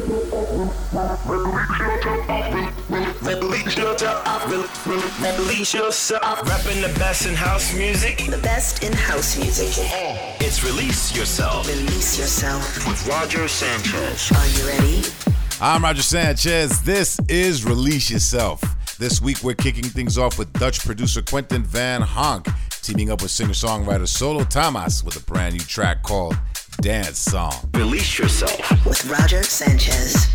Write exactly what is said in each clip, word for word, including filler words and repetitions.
Release yourself. Repping the best in house music. The best in house music. It's Release Yourself. Release Yourself. With Roger Sanchez. Are you ready? I'm Roger Sanchez. This is Release Yourself. This week we're kicking things off with Dutch producer Quentin Van Honk teaming up with singer-songwriter Solo Thomas with a brand new track called Dance Song. Release Yourself. With Roger Sanchez.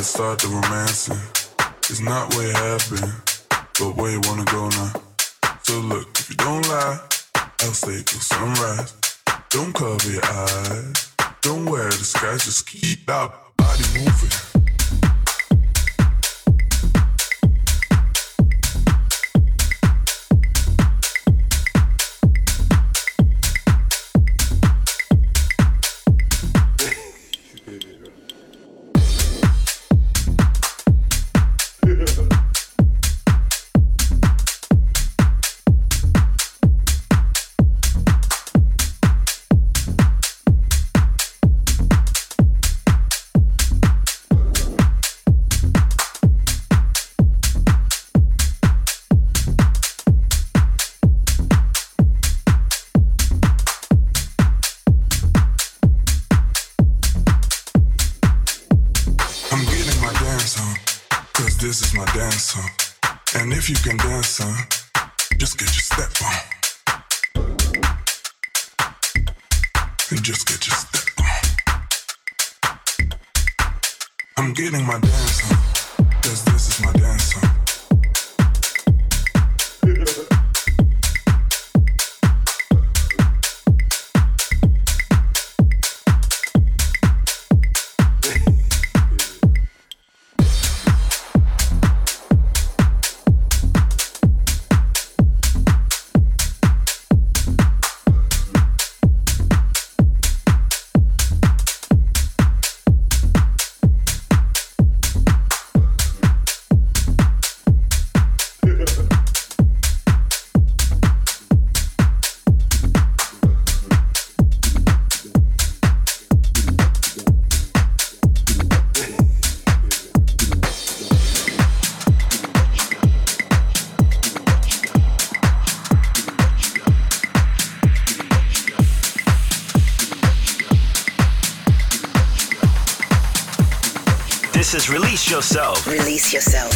Start the romancing. It's not where it happened, but where you wanna go now. So look, if you don't lie, I'll stay till sunrise. Don't cover your eyes, don't wear a disguise, just keep our body moving. Release yourself. Release yourself.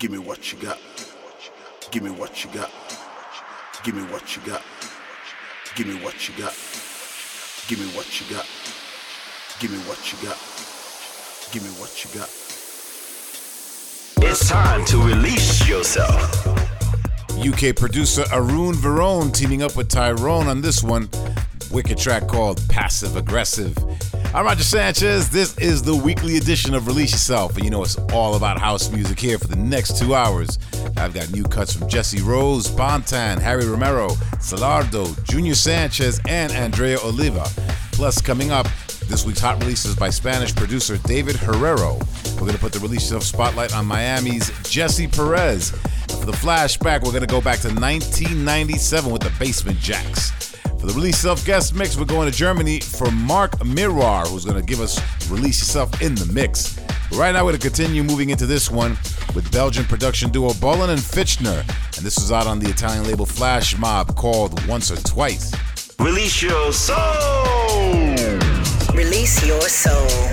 Give me what you got. Give me what you got. Give me what you got. Give me what you got. Give me what you got. Give me what you got. Give me what you got. It's time to release yourself. U K producer Arun Varone teaming up with Tyrone on this one. Wicked track called Passive Aggressive. I'm Roger Sanchez. This is the weekly edition of Release Yourself. And you know it's all about house music here for the next two hours. I've got new cuts from Jesse Rose, Bontan, Harry Romero, Salardo, Junior Sanchez, and Andrea Oliva. Plus, coming up, this week's hot releases by Spanish producer David Herrero. We're going to put the Release Yourself spotlight on Miami's Jesse Perez. For the flashback, we're going to go back to nineteen ninety-seven with the Basement Jaxx. For the Release Yourself guest mix, we're going to Germany for Mark Mirar, who's going to give us Release Yourself in the Mix. But right now, we're going to continue moving into this one with Belgian production duo Bolin and Fichner. And this is out on the Italian label Flash Mob called Once or Twice. Release your soul! Release your soul.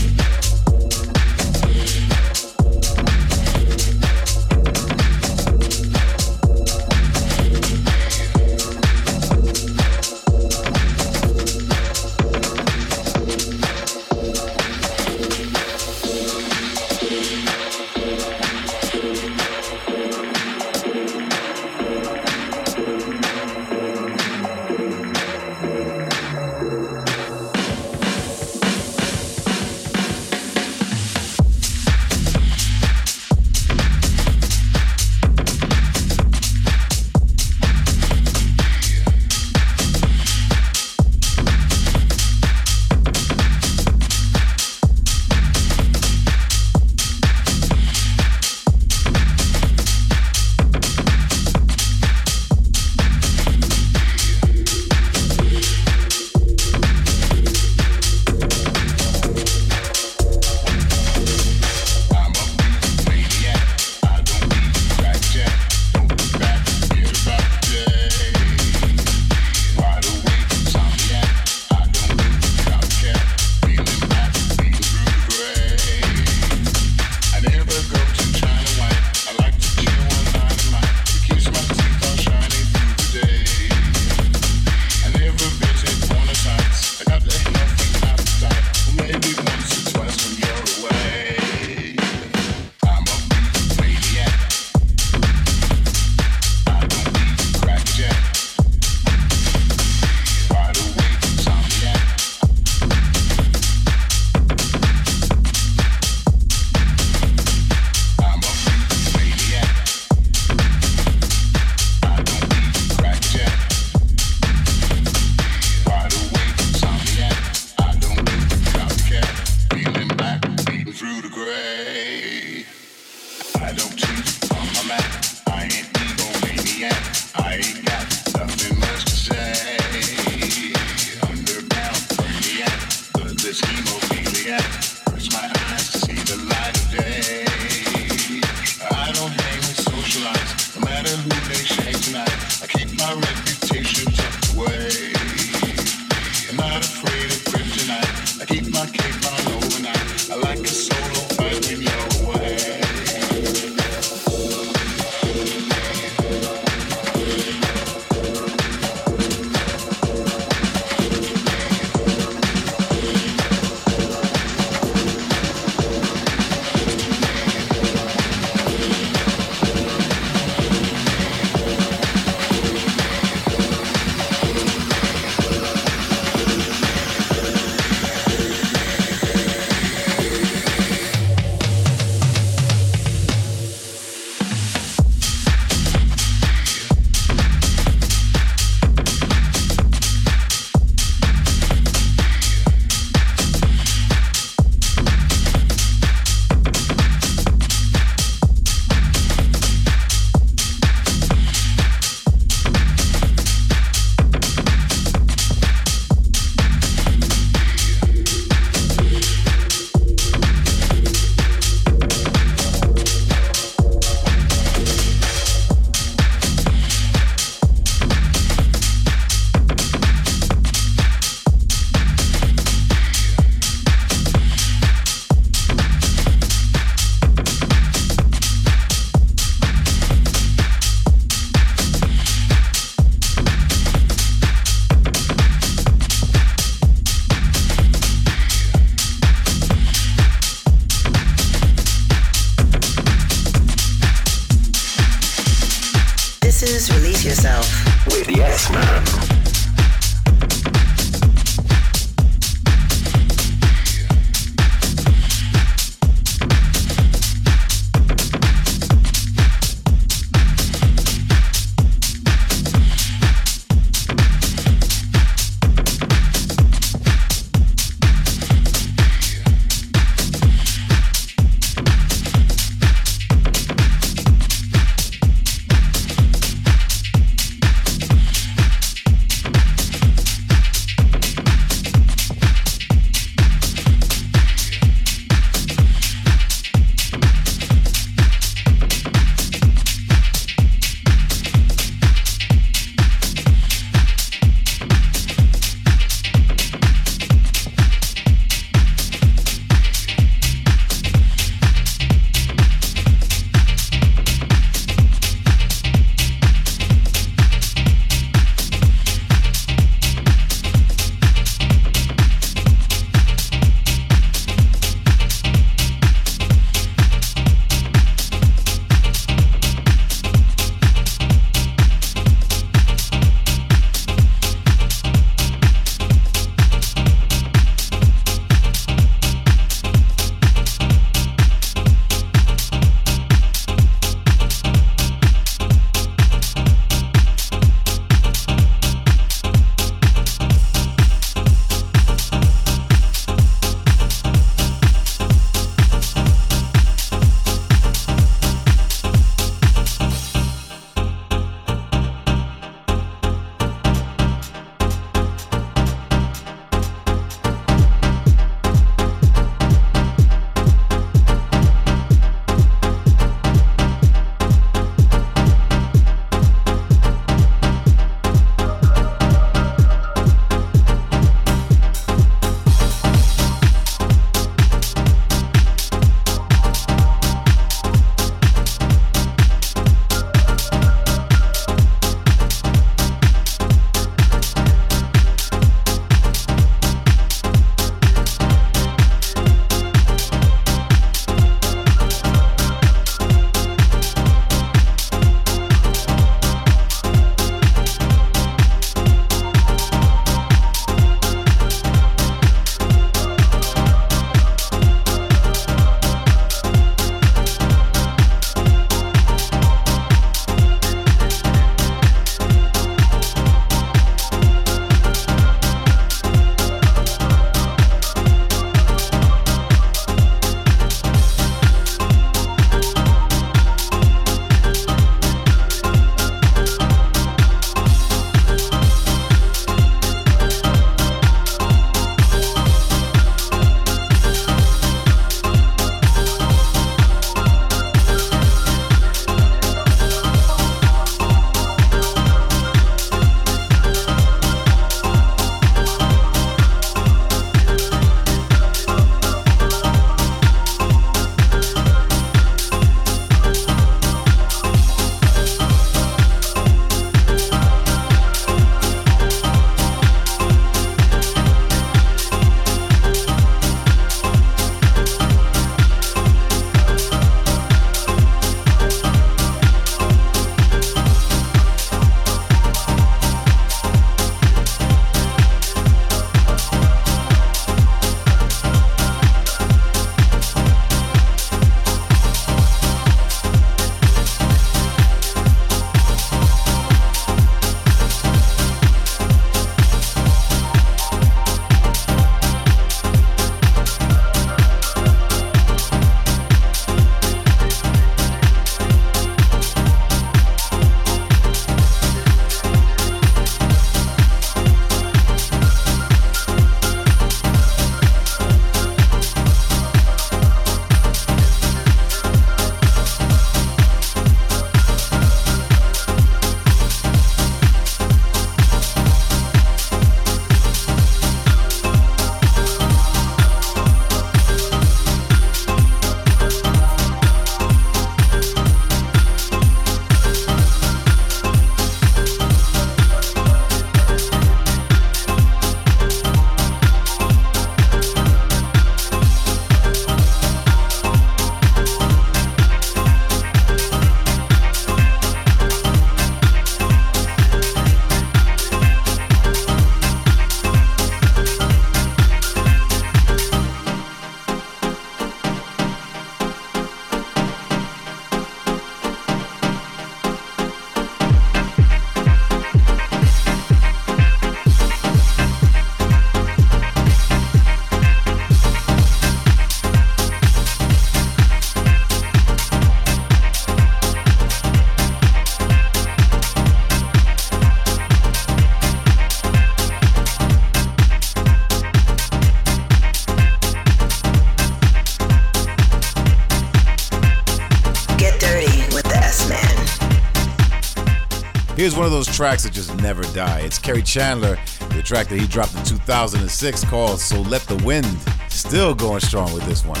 Here's one of those tracks that just never die. It's Kerry Chandler, the track that he dropped in two thousand six called So Let the Wind. Still going strong with this one.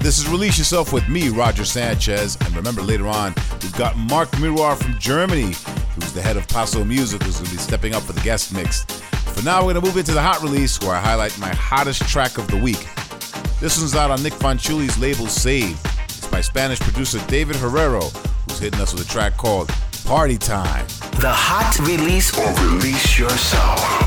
This is Release Yourself with me, Roger Sanchez. And remember, later on, we've got Mark Mirar from Germany, who's the head of Paso Music, who's going to be stepping up for the guest mix. For now, we're going to move into the Hot Release, where I highlight my hottest track of the week. This one's out on Nick Fanciulli's label Save. It's by Spanish producer David Herrero, who's hitting us with a track called Party Time. The Hot Release or Release Yourself.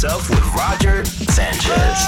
Yourself with Roger Sanchez.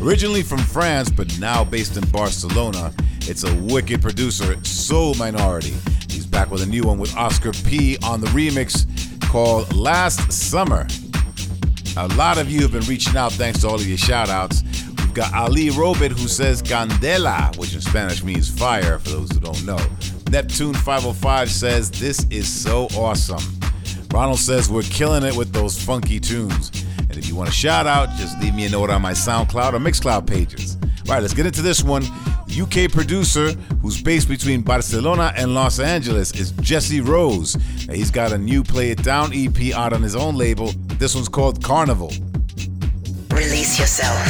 Originally from France, but now based in Barcelona, it's a wicked producer, Soul Minority. He's back with a new one with Oscar P on the remix called Last Summer. A lot of you have been reaching out thanks to all of your shout-outs. We've got Ali Robit who says Candela, which in Spanish means fire, for those who don't know. Neptune five oh five says, this is so awesome. Ronald says, we're killing it with those funky tunes. And if you want a shout out, just leave me a note on my SoundCloud or MixCloud pages. All right, let's get into this one. U K producer who's based between Barcelona and Los Angeles is Jesse Rose. Now he's got a new Play It Down E P out on his own label. This one's called Carnival. Release yourself.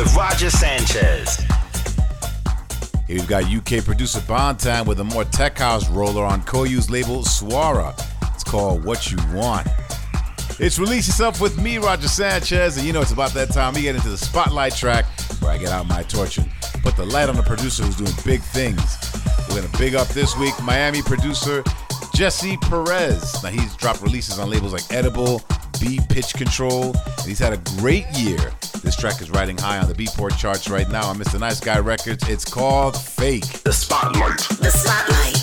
with Roger Sanchez. Here we've got U K producer Bontan with a more tech house roller on Koyu's label Suara. It's called What You Want. It's Release Yourself with me, Roger Sanchez, and you know it's about that time we get into the spotlight track where I get out my torch and put the light on the producer who's doing big things. We're going to big up this week Miami producer Jesse Perez. Now, he's dropped releases on labels like Edible, B Pitch Control, and he's had a great year. This track is riding high on the B-Port charts right now on Mister Nice Guy Records. It's called Fake. The Spotlight. The Spotlight.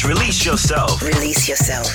Sanchez, Release Yourself. Release Yourself.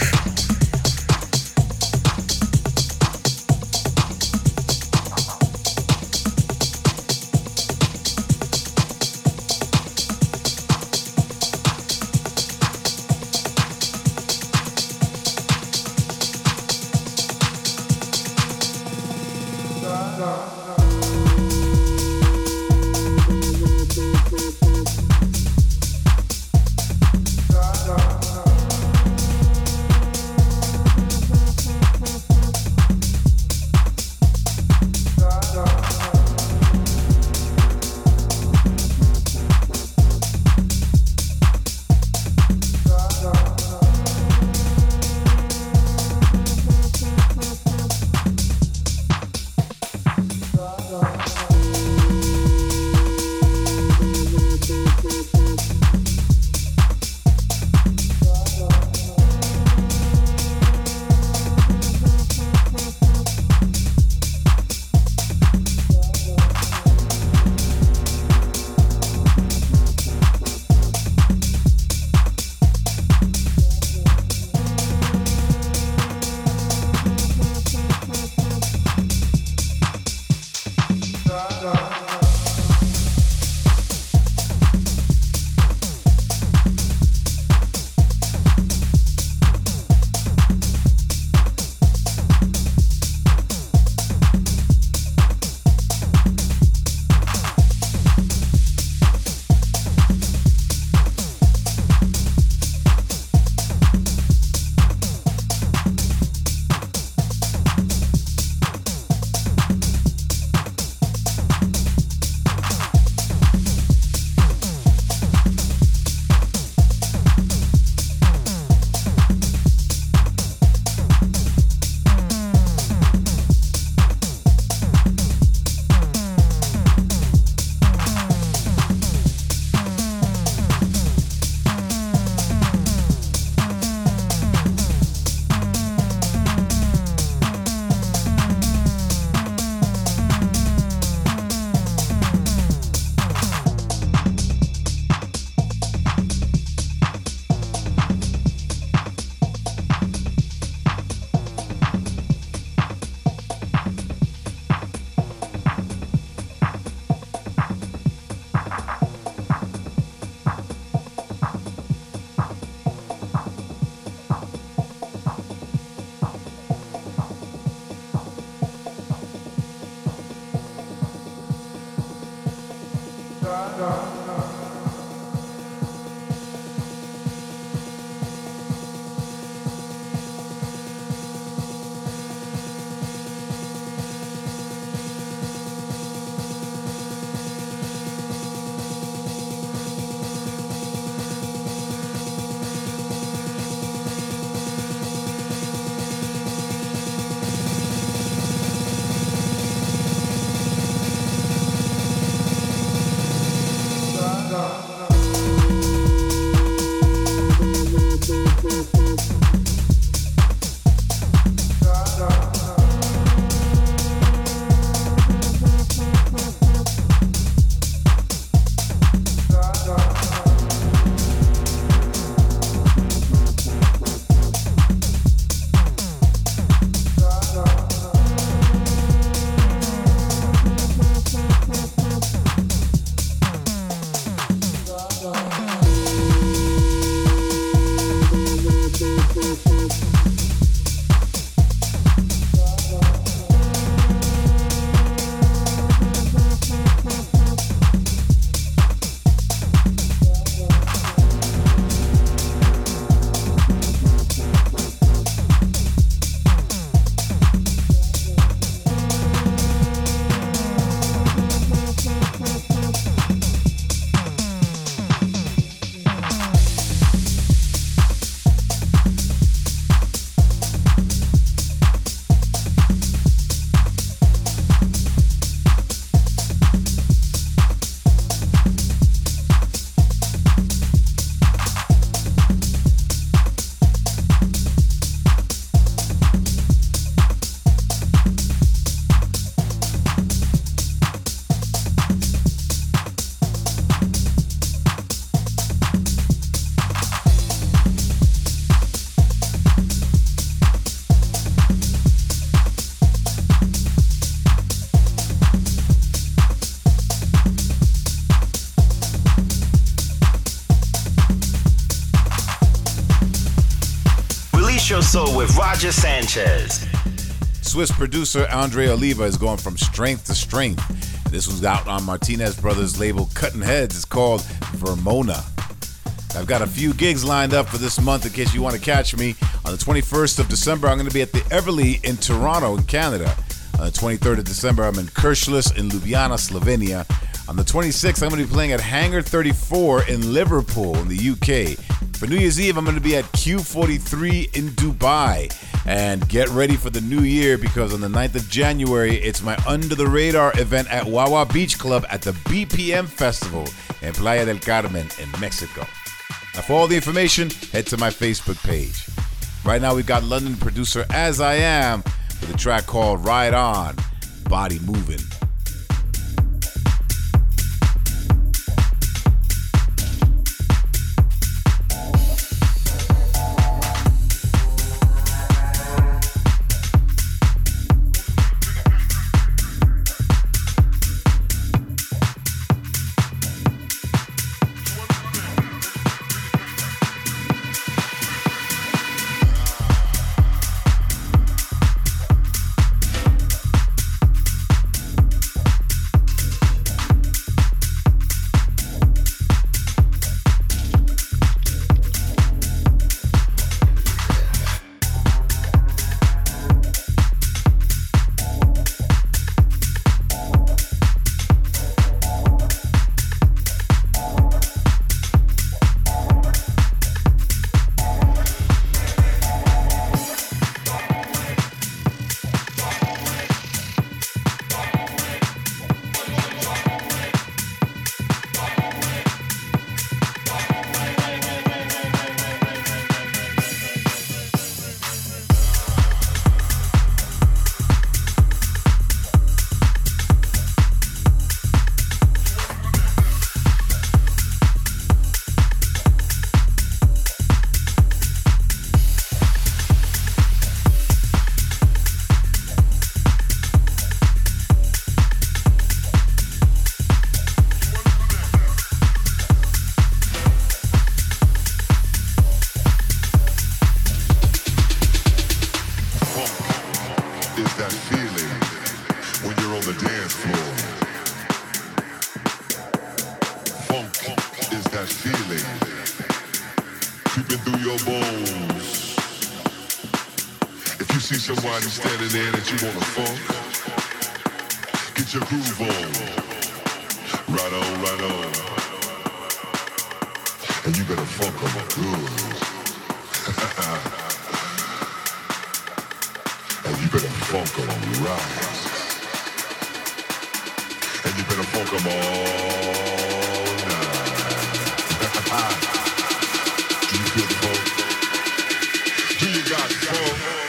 We'll Crush Your Soul with Roger Sanchez. Swiss producer Andrea Oliva is going from strength to strength. This was out on Martinez Brothers' label Cutting Heads. It's called Vermona. I've got a few gigs lined up for this month in case you want to catch me. On the twenty-first of December, I'm going to be at the Everly in Toronto, in Canada. On the twenty-third of December, I'm in Kirchlis in Ljubljana, Slovenia. On the twenty-sixth, I'm going to be playing at Hangar thirty-four in Liverpool in the U K. For New Year's Eve, I'm going to be at Q forty-three in Dubai. And get ready for the new year, because on the ninth of January, it's my Under the Radar event at Wawa Beach Club at the B P M Festival in Playa del Carmen in Mexico. Now, for all the information, head to my Facebook page. Right now, we've got London producer As I Am with a track called Ride On, Body Moving. Standing there that you wanna funk, get your groove on, right on, right on, and you better funk them good, and you better funk them right, and you better funk them all night. Do you feel the funk? Do you got funk?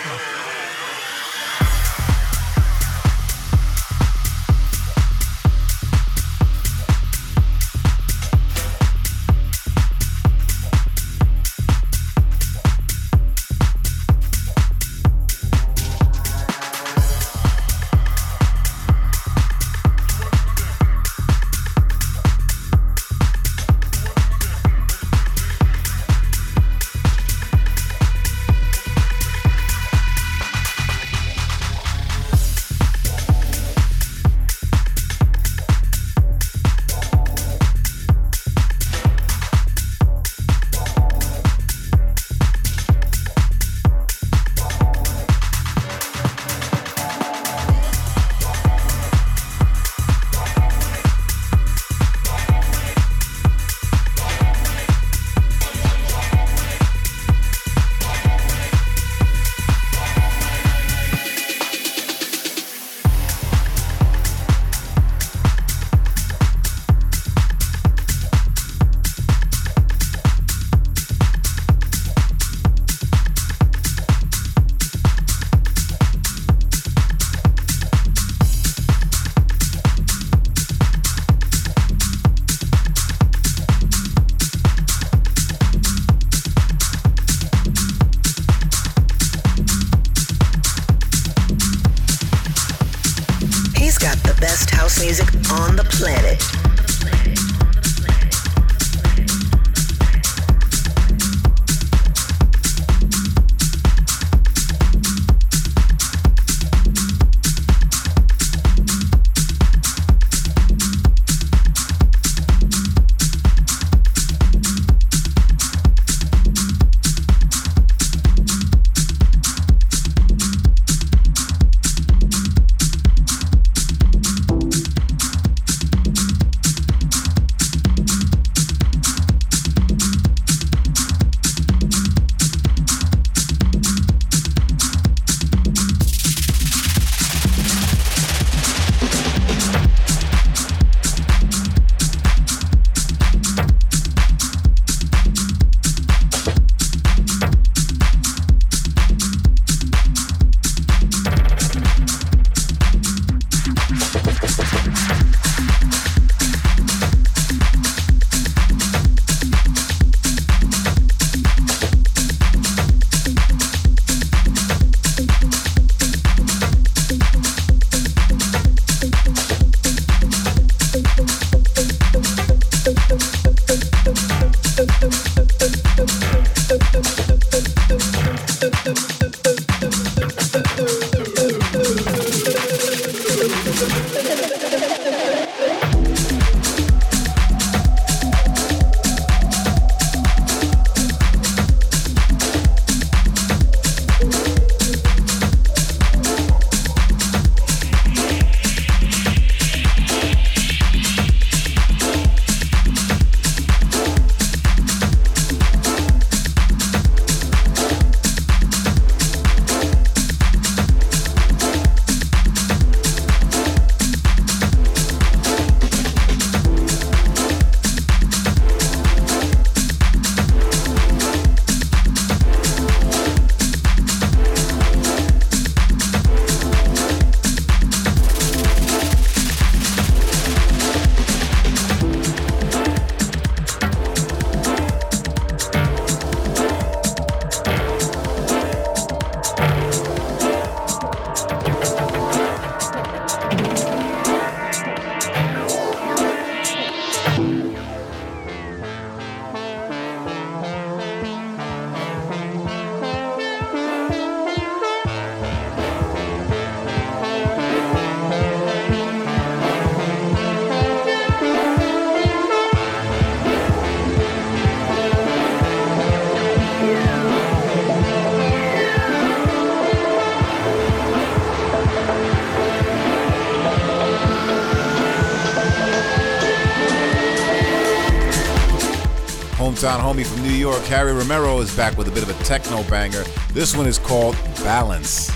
sound homie from New York, Harry Romero, is back with a bit of a techno banger. This one is called Balance.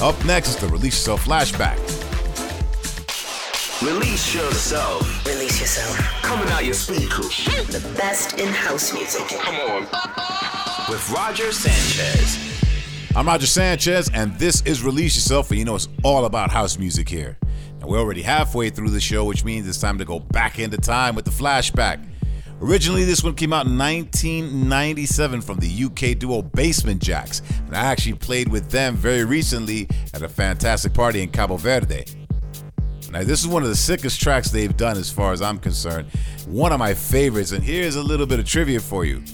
Up next is the Release Yourself Flashback. Release yourself. Release yourself. Coming out your speakers. The best in house music. Come on. With Roger Sanchez. I'm Roger Sanchez, and this is Release Yourself, and you know it's all about house music here. Now we're already halfway through the show, which means it's time to go back into time with the flashback. Originally, this one came out in nineteen ninety-seven from the U K duo Basement Jaxx, and I actually played with them very recently at a fantastic party in Cabo Verde. Now, this is one of the sickest tracks they've done as far as I'm concerned, one of my favorites, and here's a little bit of trivia for you.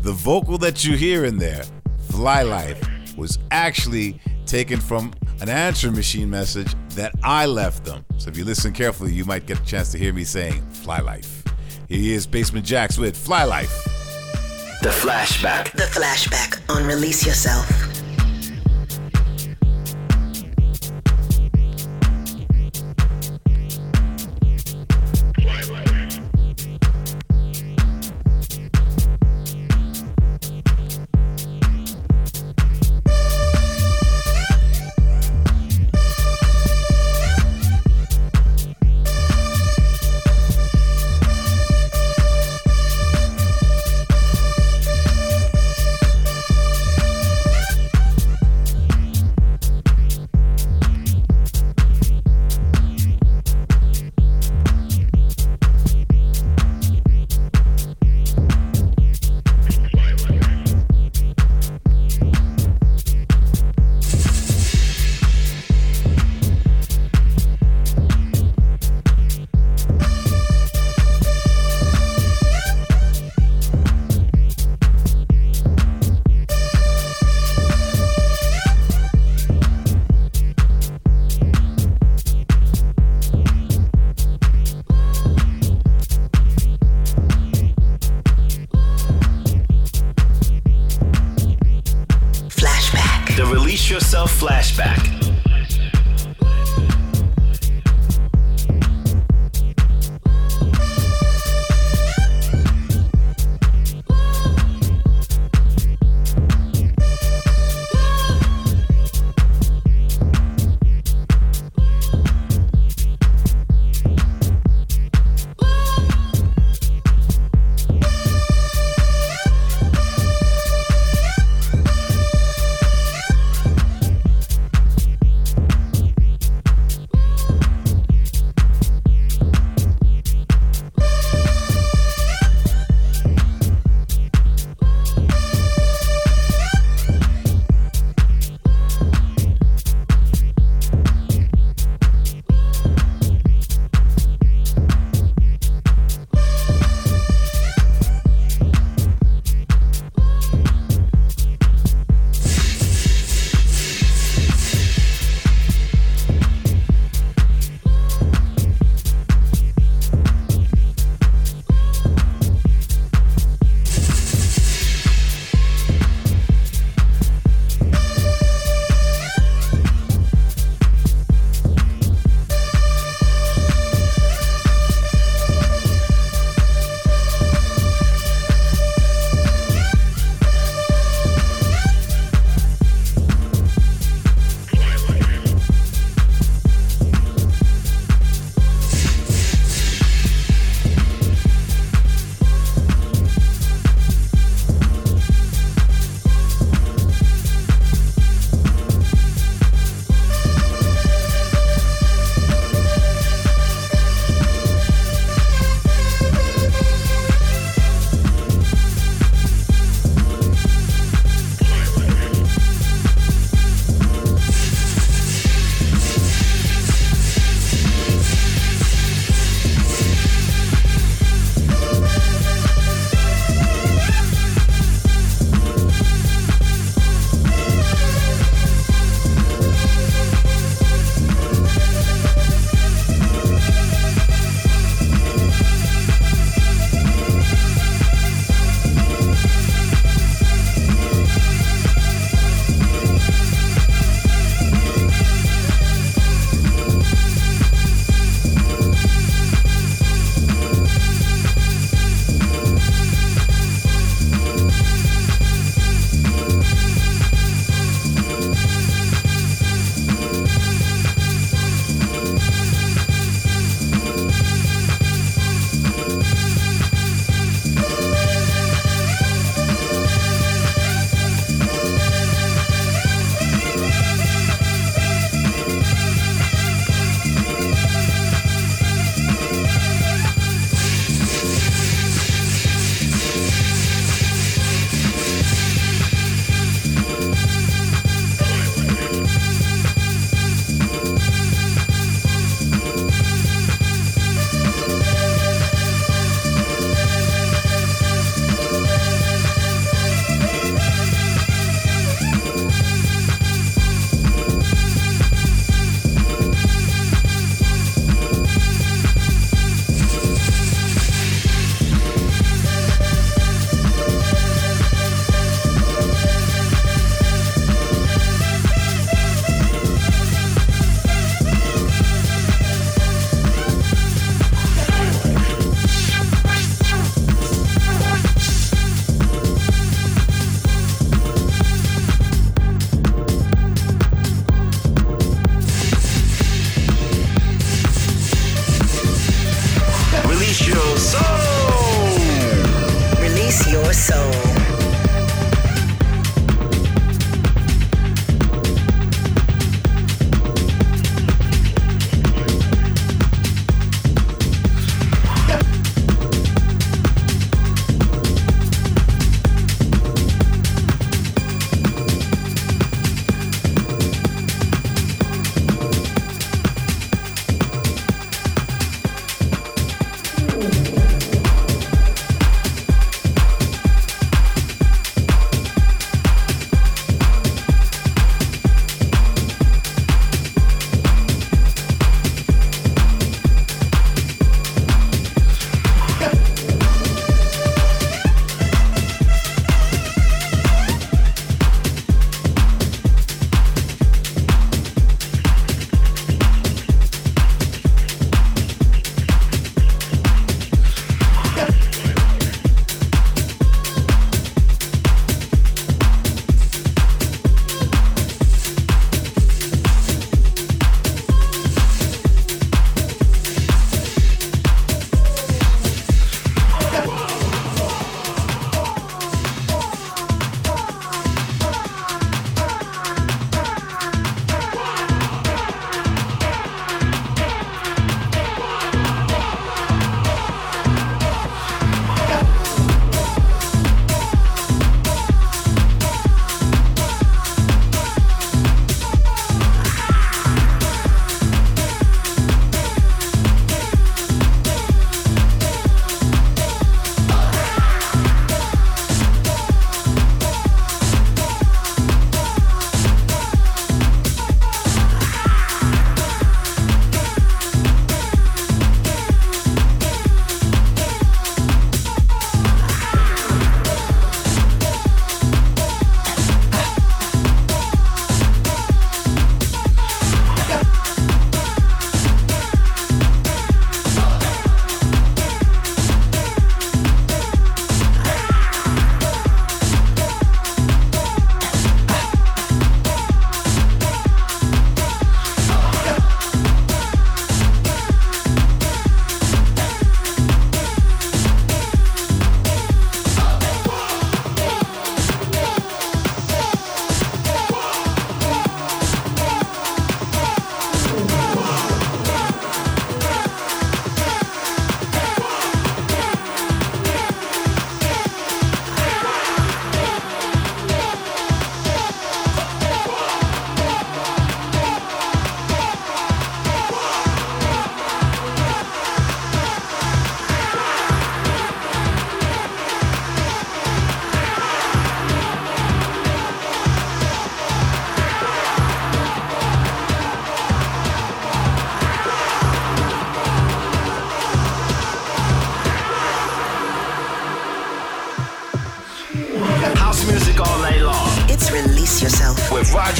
The vocal that you hear in there, Fly Life, was actually taken from an answering machine message that I left them. So if you listen carefully, you might get a chance to hear me saying Fly Life. Here is Basement Jaxx with Fly Life. The Flashback. The Flashback on Release Yourself.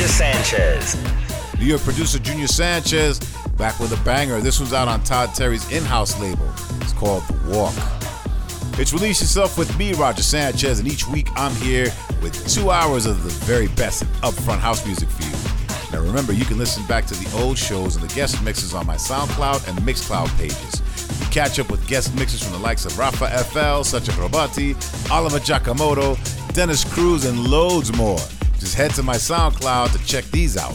Roger Sanchez. New York producer Junior Sanchez back with a banger. This was out on Todd Terry's in-house label. It's called The Walk. It's Release Yourself with me, Roger Sanchez, and each week I'm here with two hours of the very best upfront house music for you. Now remember, you can listen back to the old shows and the guest mixes on my SoundCloud and Mixcloud pages. You catch up with guest mixes from the likes of Rafa F L, Sacha Robati, Oliver Giacomoto, Dennis Cruz, and loads more. Just head to my SoundCloud to check these out.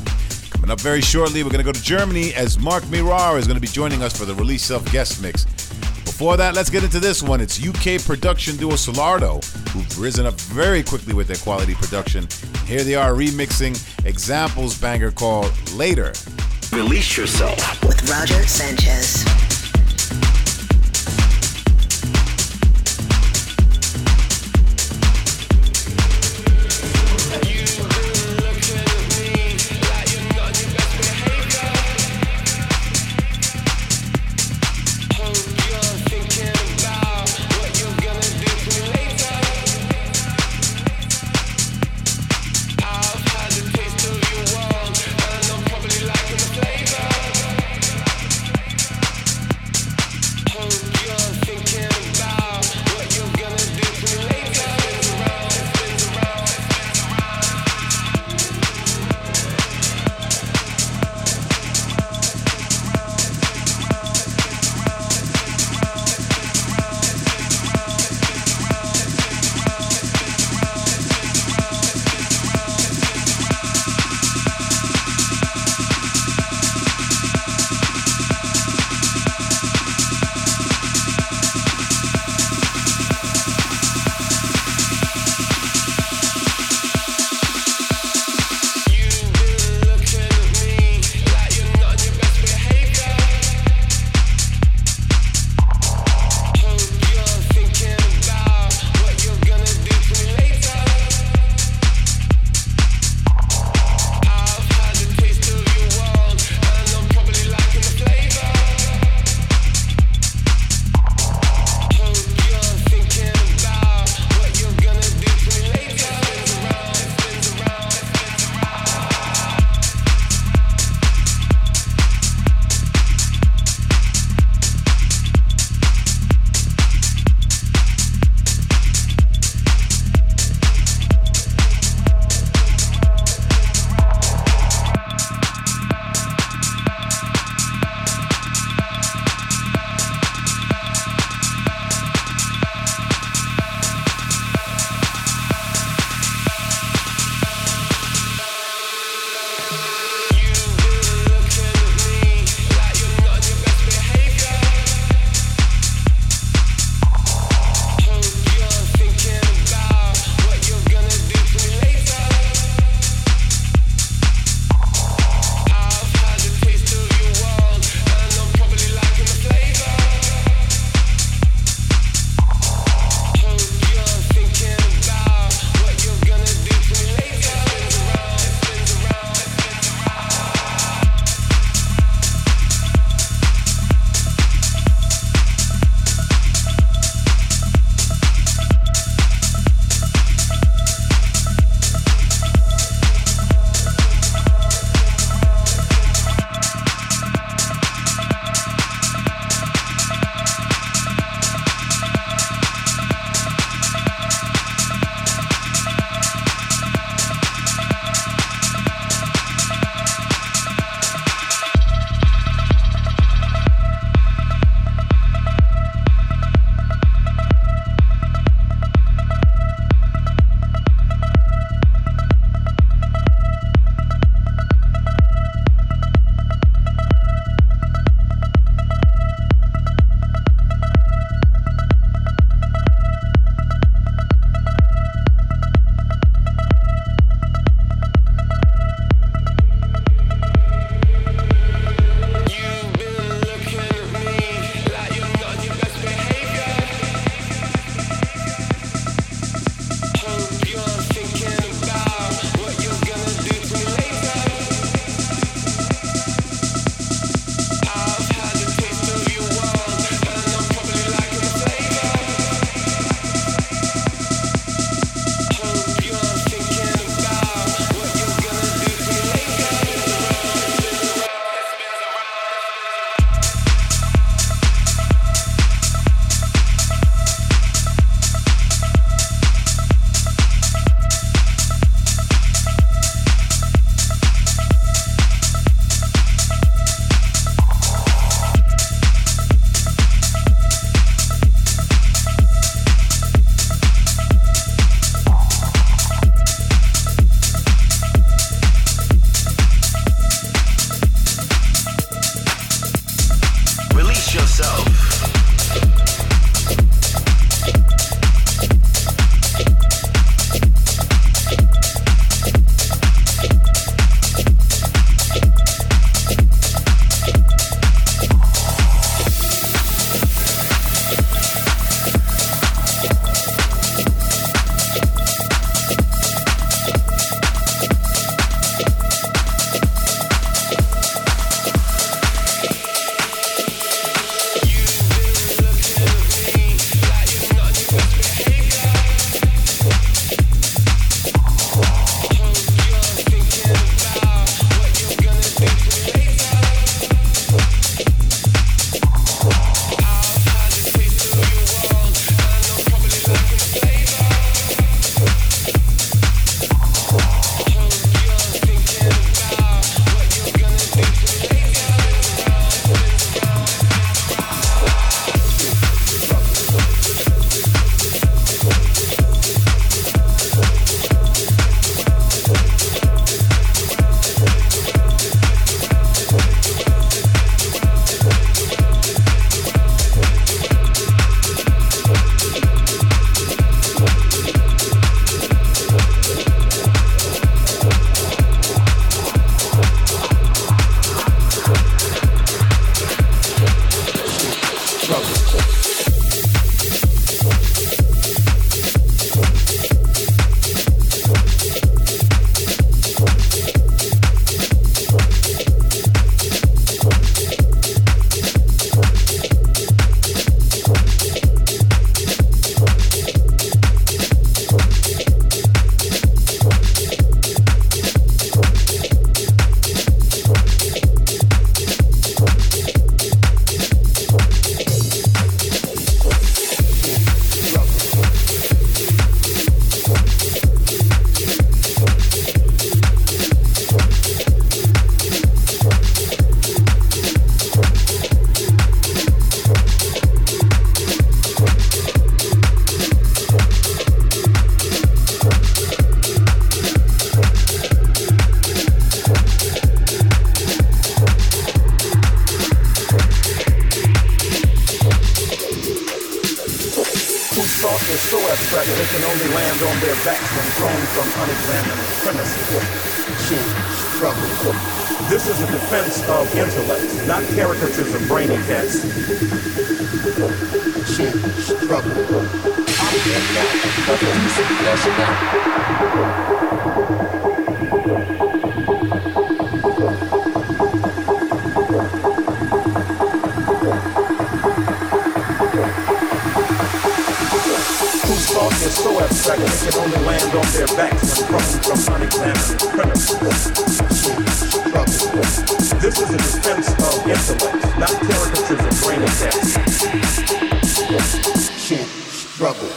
Coming up very shortly, we're going to go to Germany as Mark Mirar is going to be joining us for the Release Yourself guest mix. Before that, let's get into this one. It's U K production duo Salardo, who've risen up very quickly with their quality production. Here they are remixing Example's banger called Later. Release Yourself with Roger Sanchez. and the premise to struggle. This is a defense of intellect, not caricatures of brainy cats. To struggle. I'm in doubt of a decent nationality. It's so abstract they can only land on their backs when crossing from unexamined premises. This is a defense of intellect, not caricatures of brain attacks. Struggle.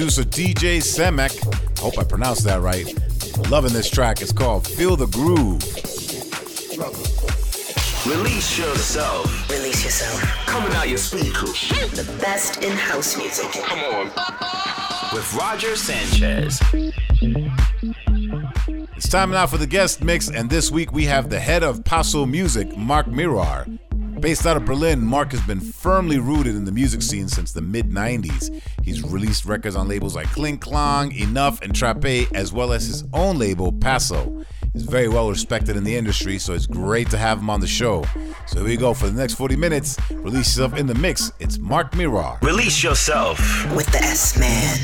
Producer D J Semek, I hope I pronounced that right. Loving this track. It's called Feel the Groove. Release yourself. Release yourself. Coming out your speaker. The best in house music. Come on. With Roger Sanchez. It's time now for the guest mix, and this week we have the head of Paso Music, Mark Mirar. Based out of Berlin, Mark has been firmly rooted in the music scene since the mid nineties. He's released records on labels like Kling Klong, Enough, and Trappe, as well as his own label, Paso. He's very well respected in the industry, so it's great to have him on the show. So here we go for the next forty minutes. Release yourself in the mix. It's Mark Mirar. Release yourself with the S-Man.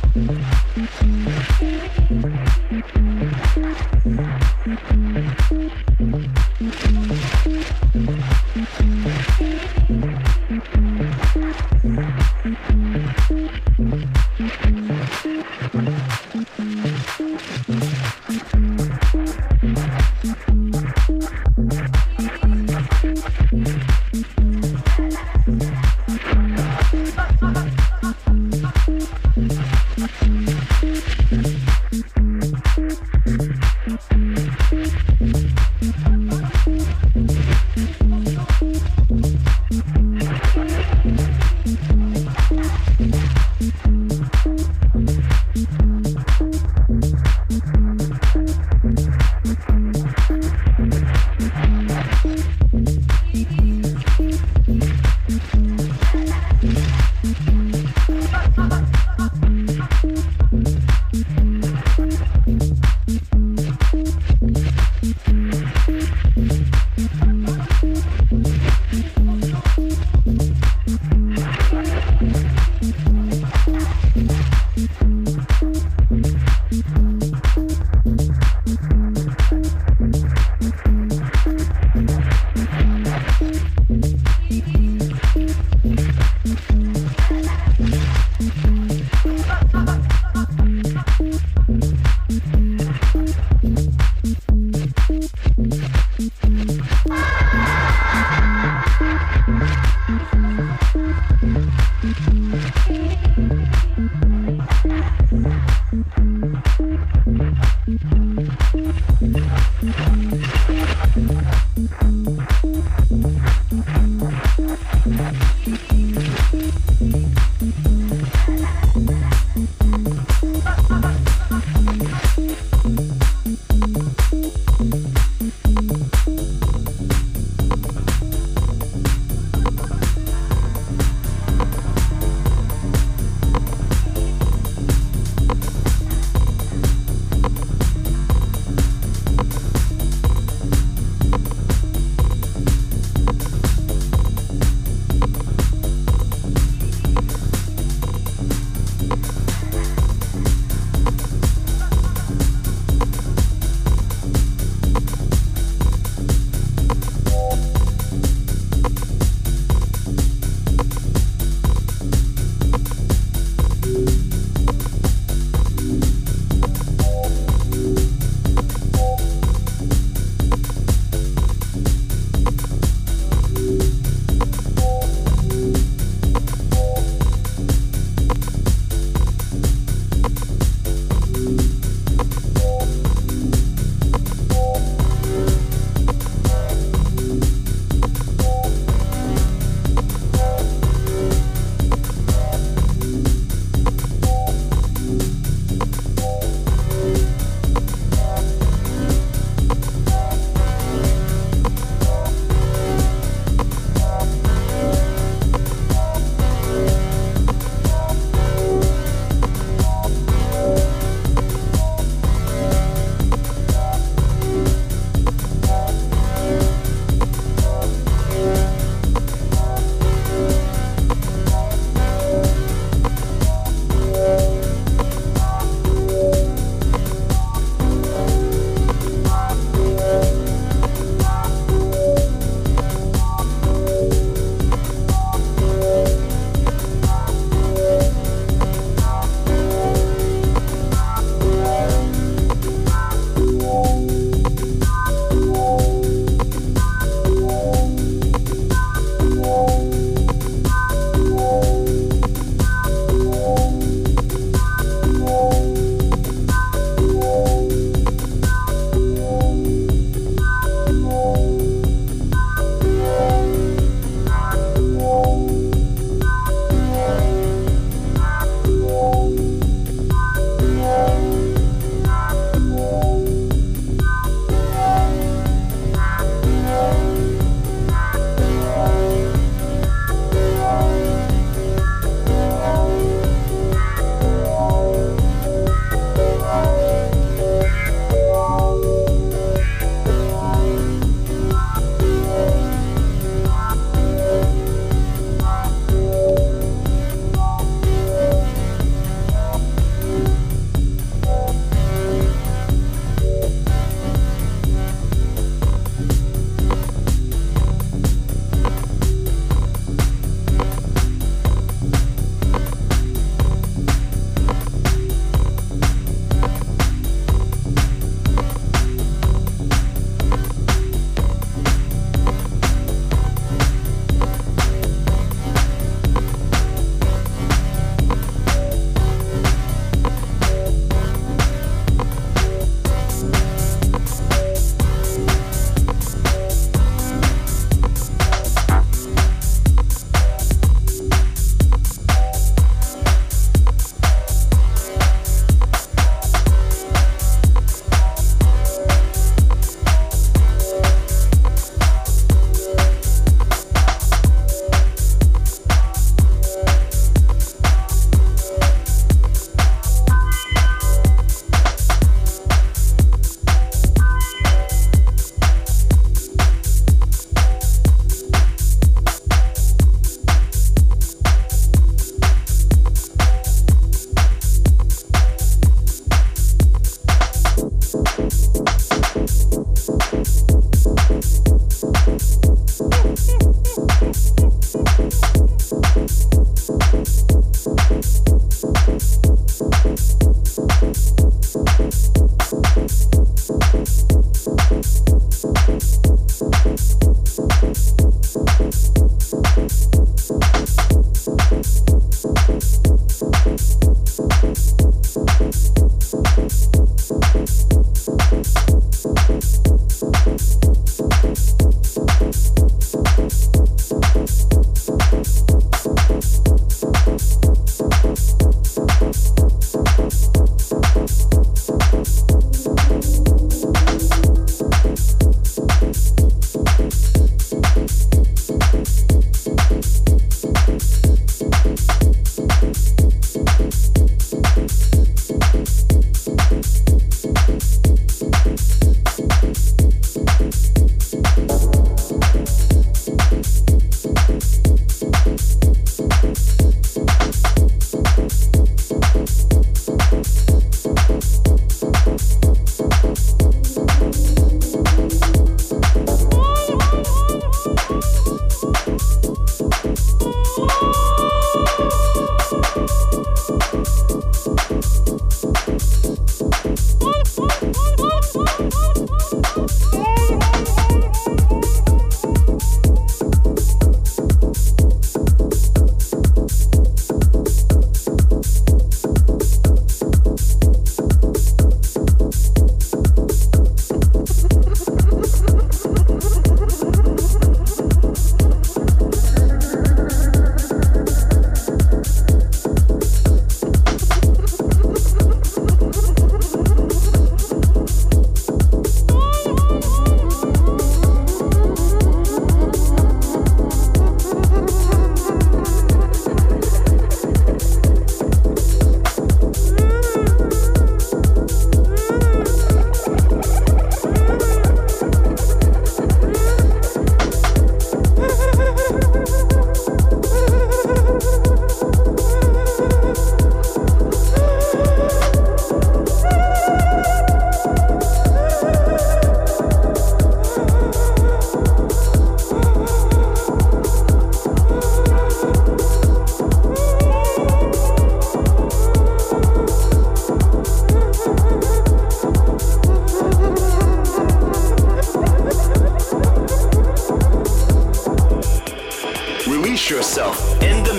Thank you.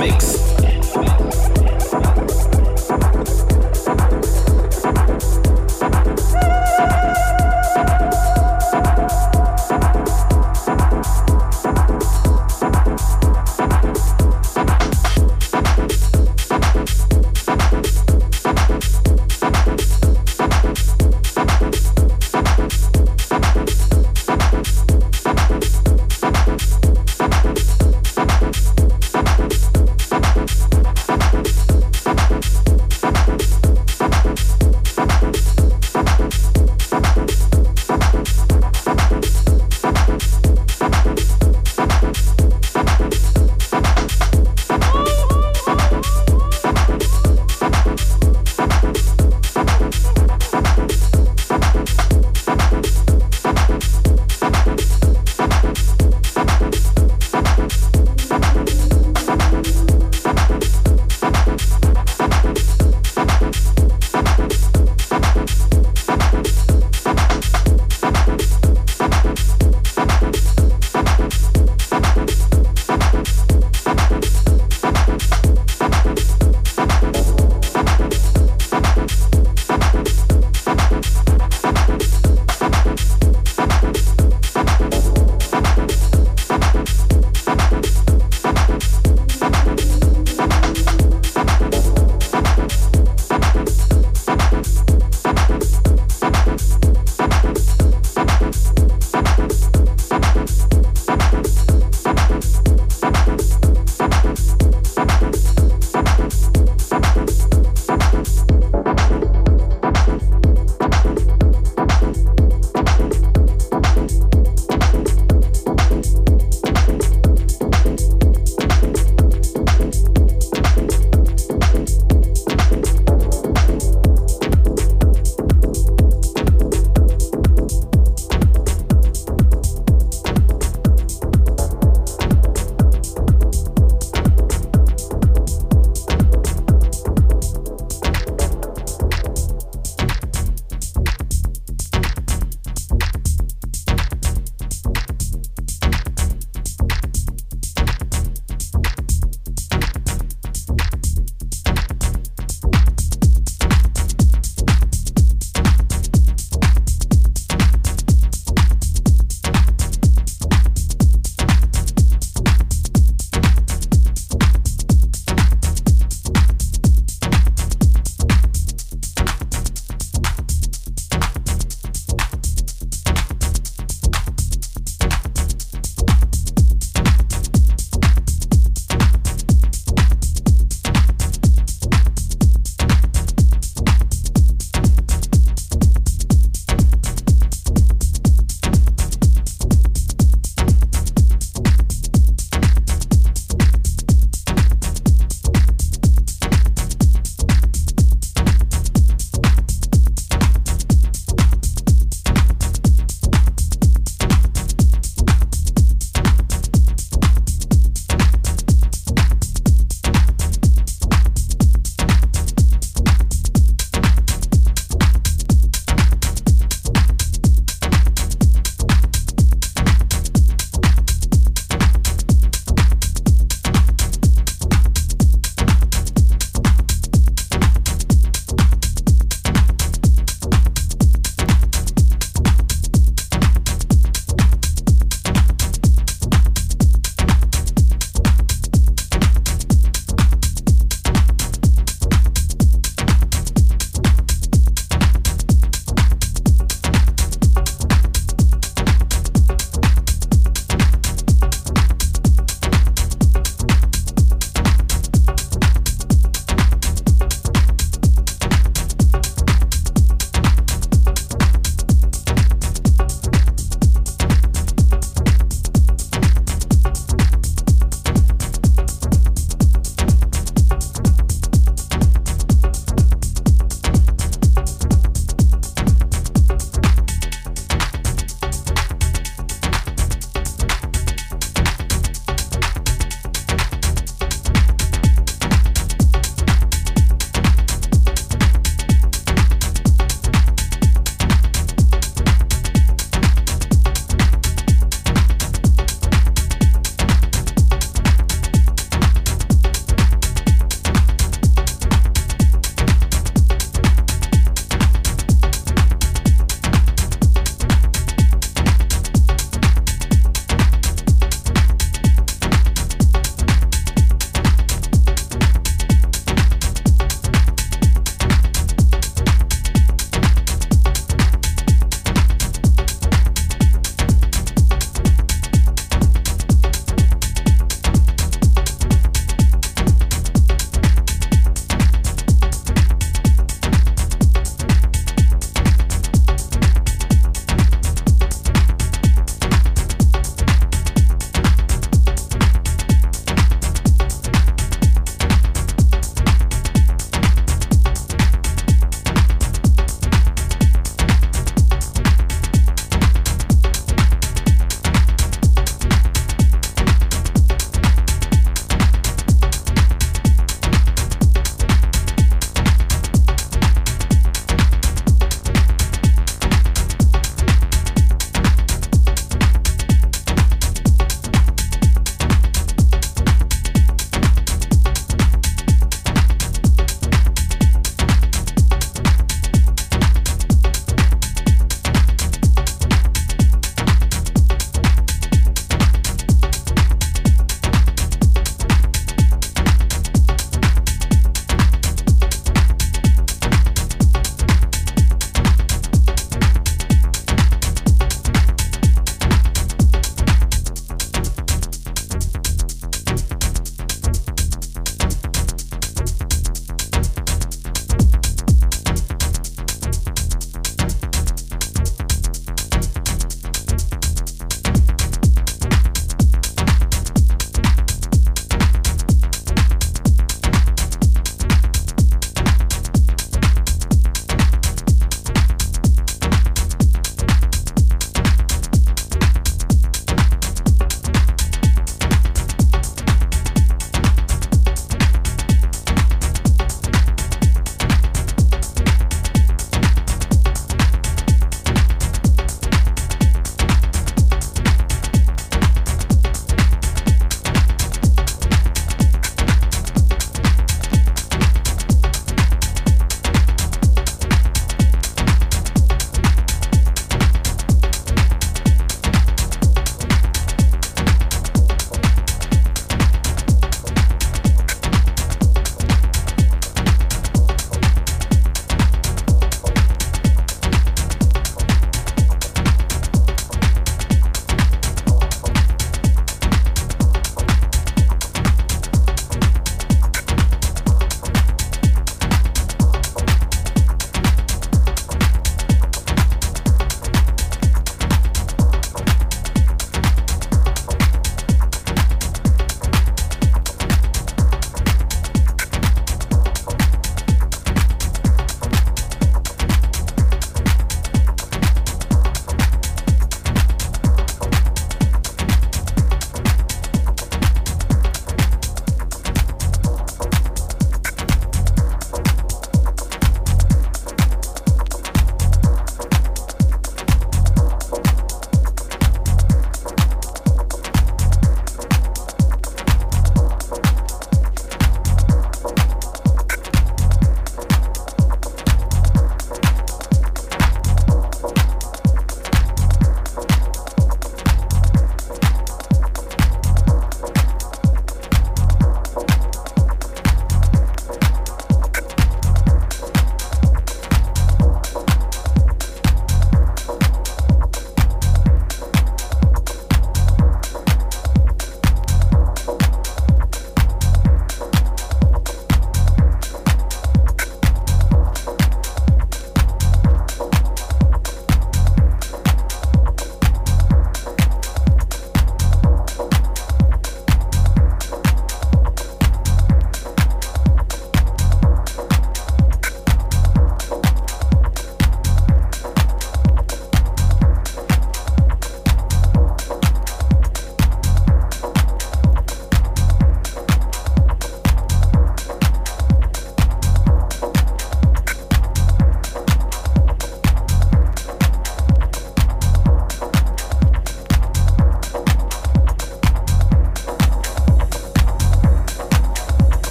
mix.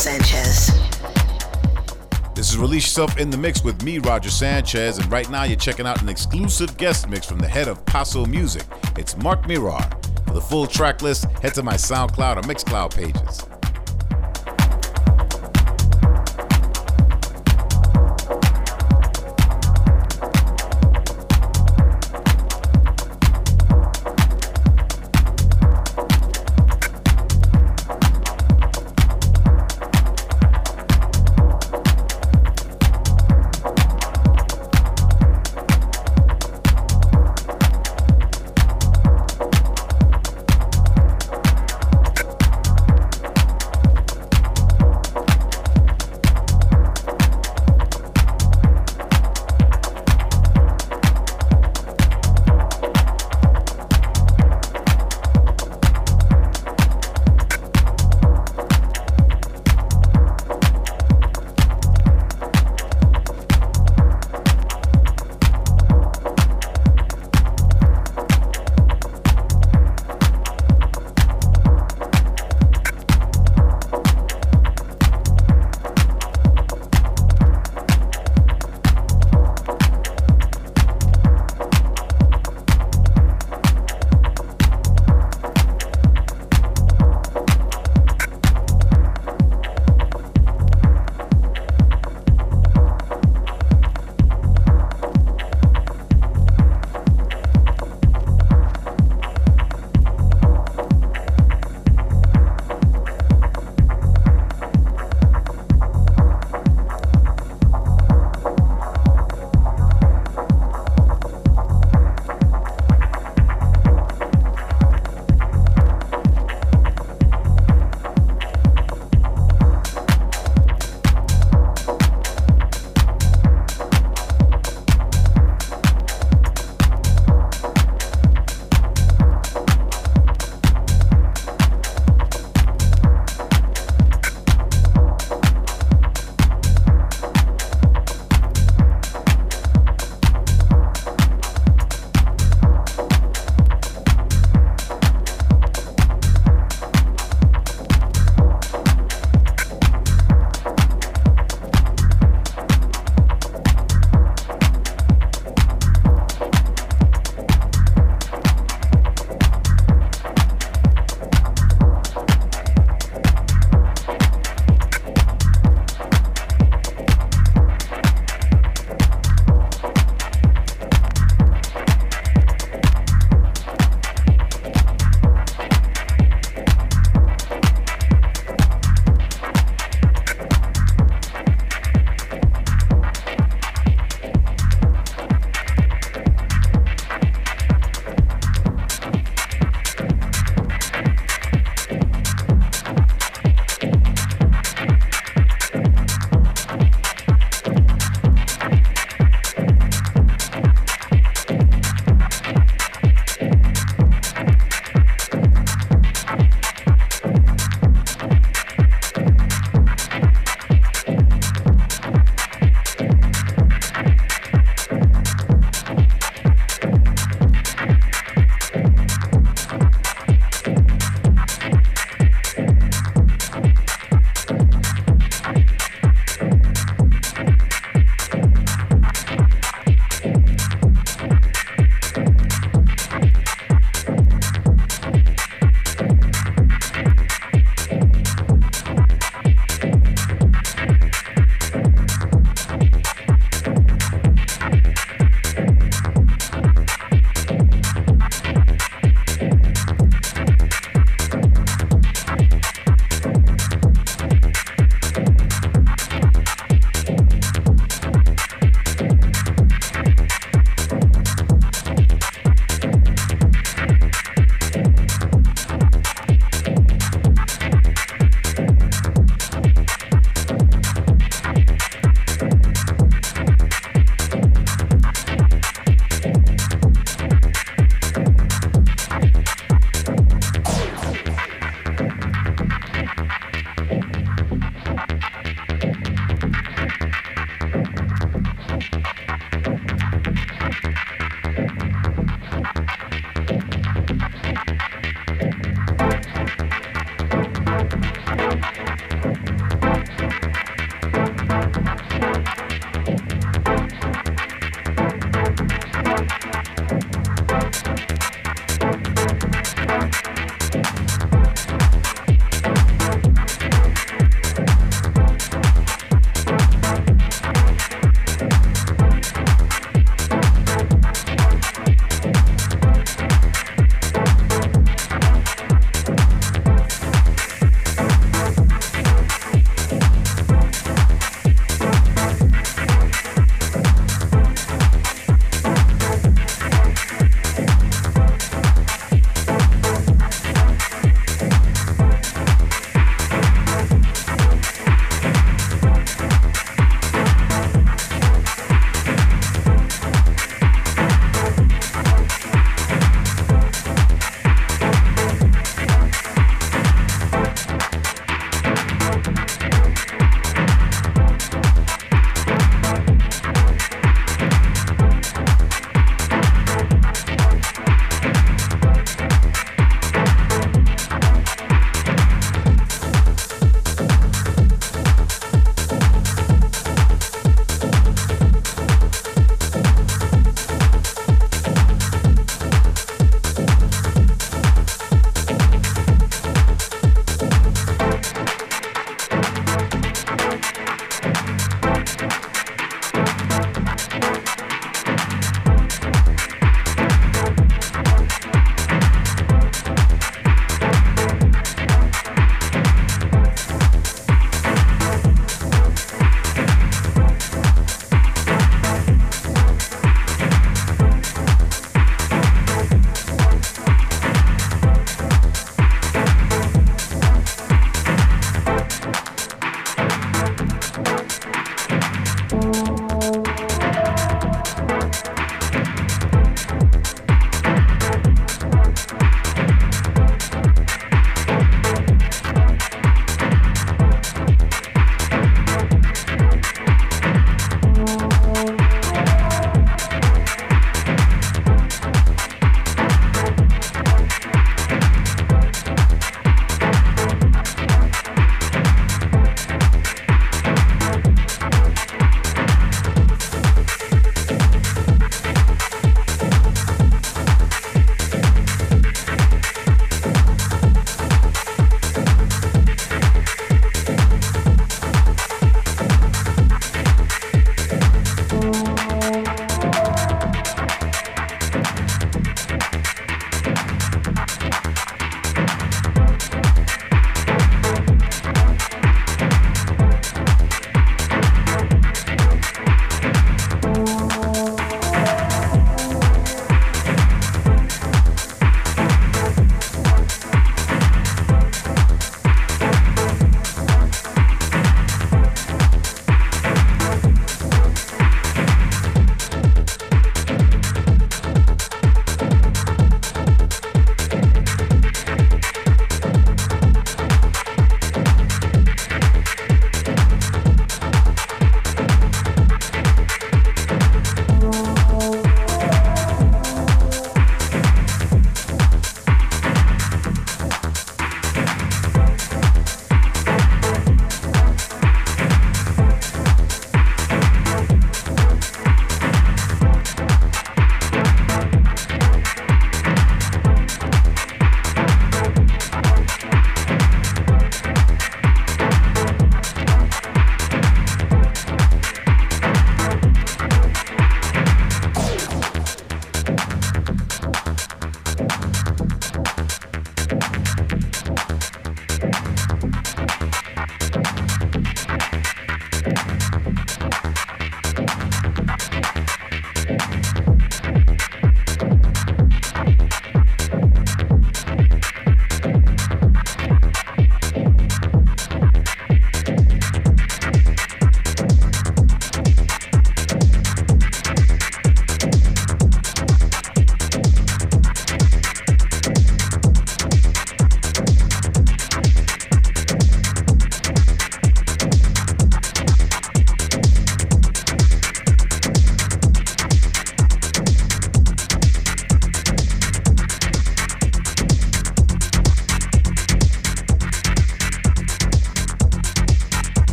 Sanchez. This is Release Yourself in the Mix with me, Roger Sanchez, and right now you're checking out an exclusive guest mix from the head of Paso Music. It's Mark Mirar. For the full track list, head to my SoundCloud or MixCloud pages.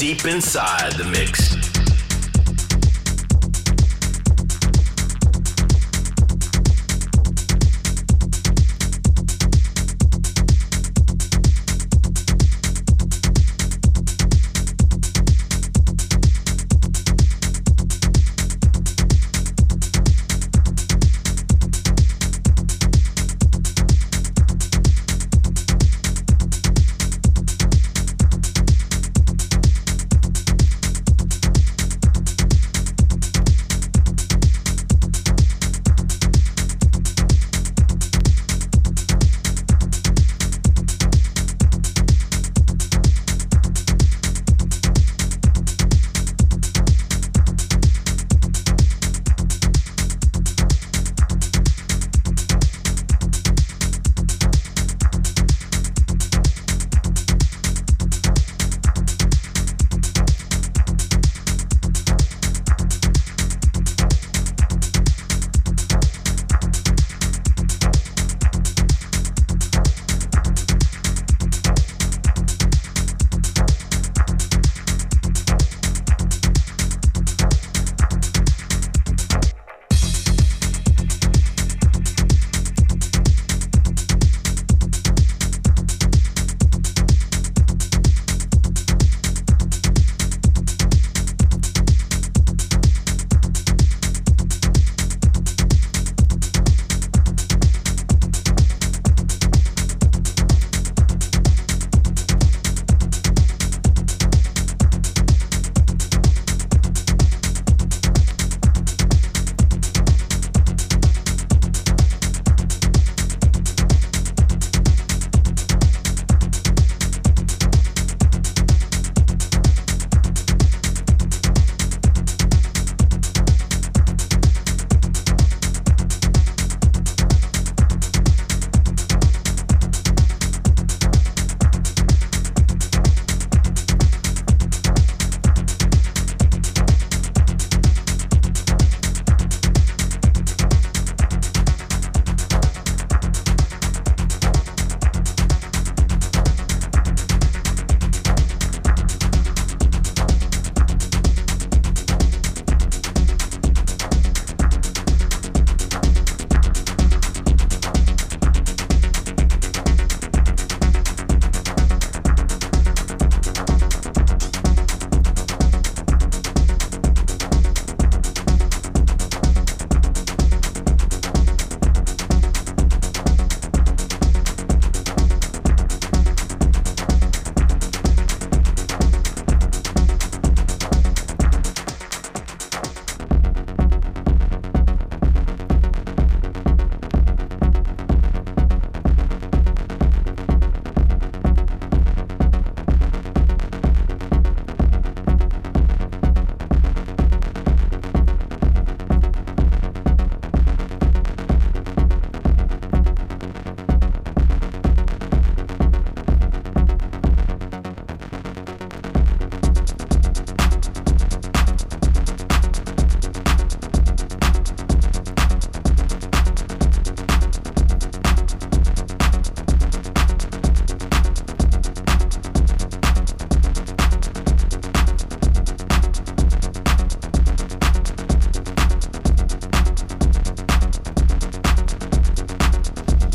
deep inside the mix.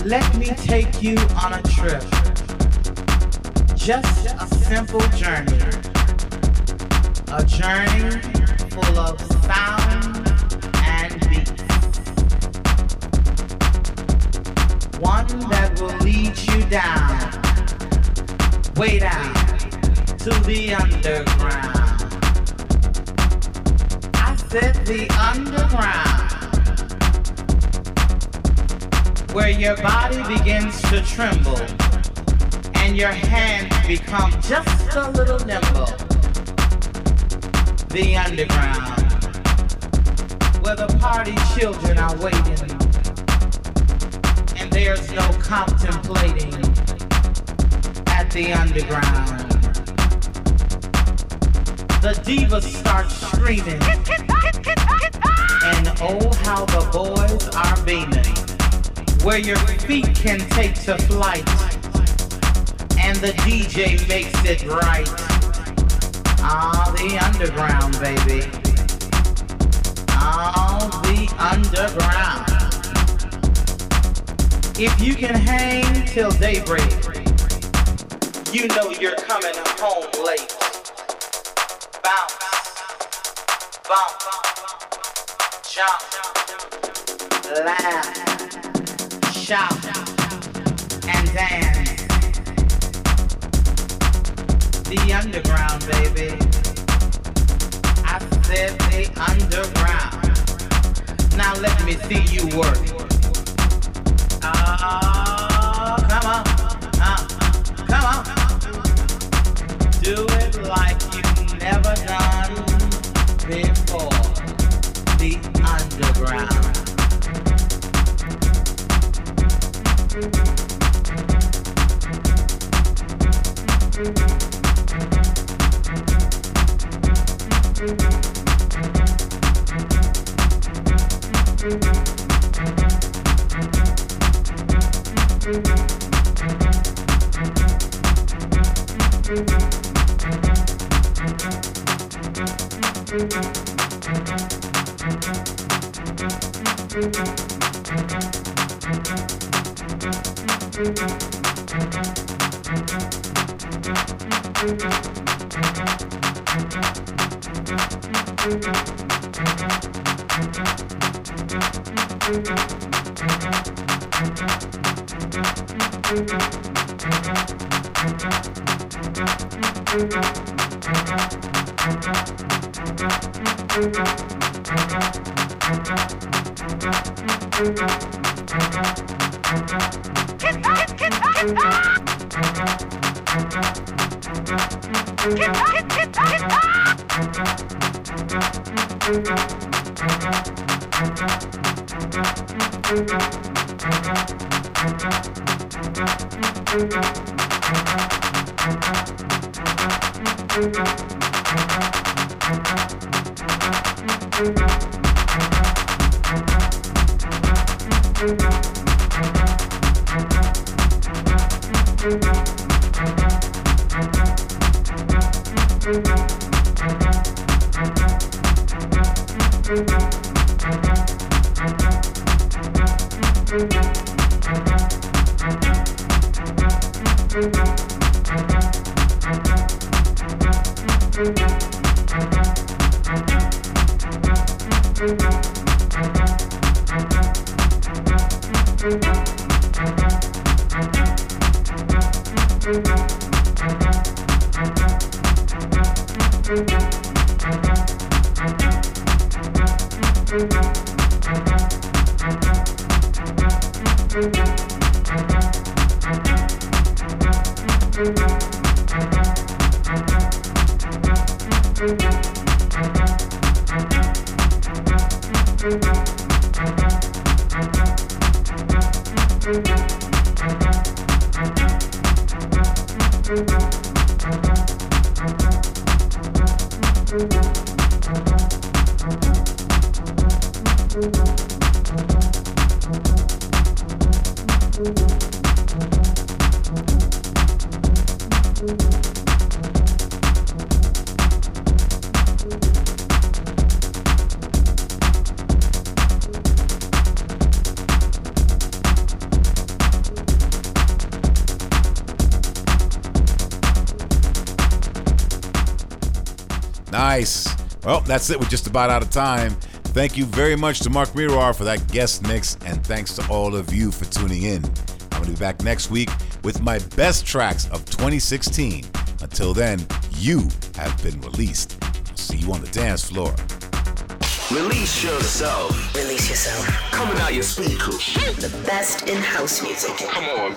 Let me take you on a trip, just a simple journey, a journey full of sound and beats, one that will lead you down, way down to the underground. I said the underground. Where your body begins to tremble and your hands become just a little nimble. The underground, where the party children are waiting and there's no contemplating at the underground. The divas start screaming and oh how the boys are beaming. Where your feet can take to flight and the D J makes it right. Ah, the underground, baby. Ah, the underground. If you can hang till daybreak, you know you're coming home late. Bounce, bounce, jump, laugh, shout, and dance. The underground, baby. I said the underground. Now let me see you work. Ah, oh, come on, ah, uh, come on. Do it like you've never done before. The underground. Nice. Well, that's it. We're just about out of time. Thank you very much to Mark Mirar for that guest mix, and thanks to all of you for tuning in. I'm going to be back next week with my best tracks of twenty sixteen. Until then, you have been released. I'll see you on the dance floor. Release yourself. Release yourself. Coming out your speaker. The best in house music. Come on.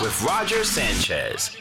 With Roger Sanchez.